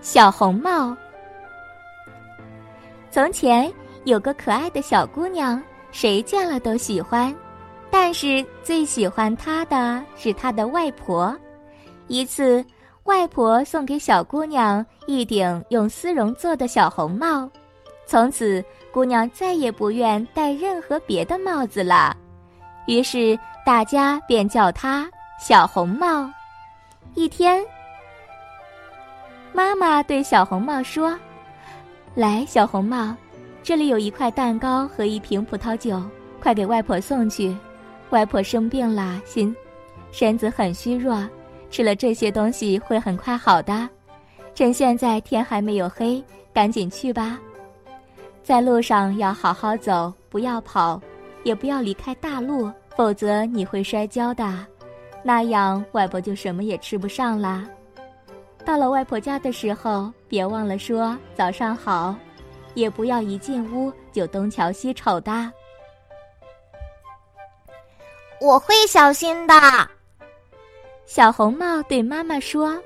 小红帽。从前有个可爱的小姑娘，谁见了都喜欢，但是最喜欢她的是她的外婆。一次，外婆送给小姑娘一顶用丝绒做的小红帽，从此姑娘再也不愿戴任何别的帽子了，于是大家便叫她小红帽。一天，妈妈对小红帽说：“来，小红帽，这里有一块蛋糕和一瓶葡萄酒，快给外婆送去。外婆生病了，身子很虚弱，吃了这些东西会很快好的。趁现在天还没有黑，赶紧去吧。在路上要好好走，不要跑，也不要离开大路，否则你会摔跤的。那样外婆就什么也吃不上啦。到了外婆家的时候，别忘了说早上好，也不要一进屋就东瞧西瞅的。”“我会小心的。”小红帽对妈妈说。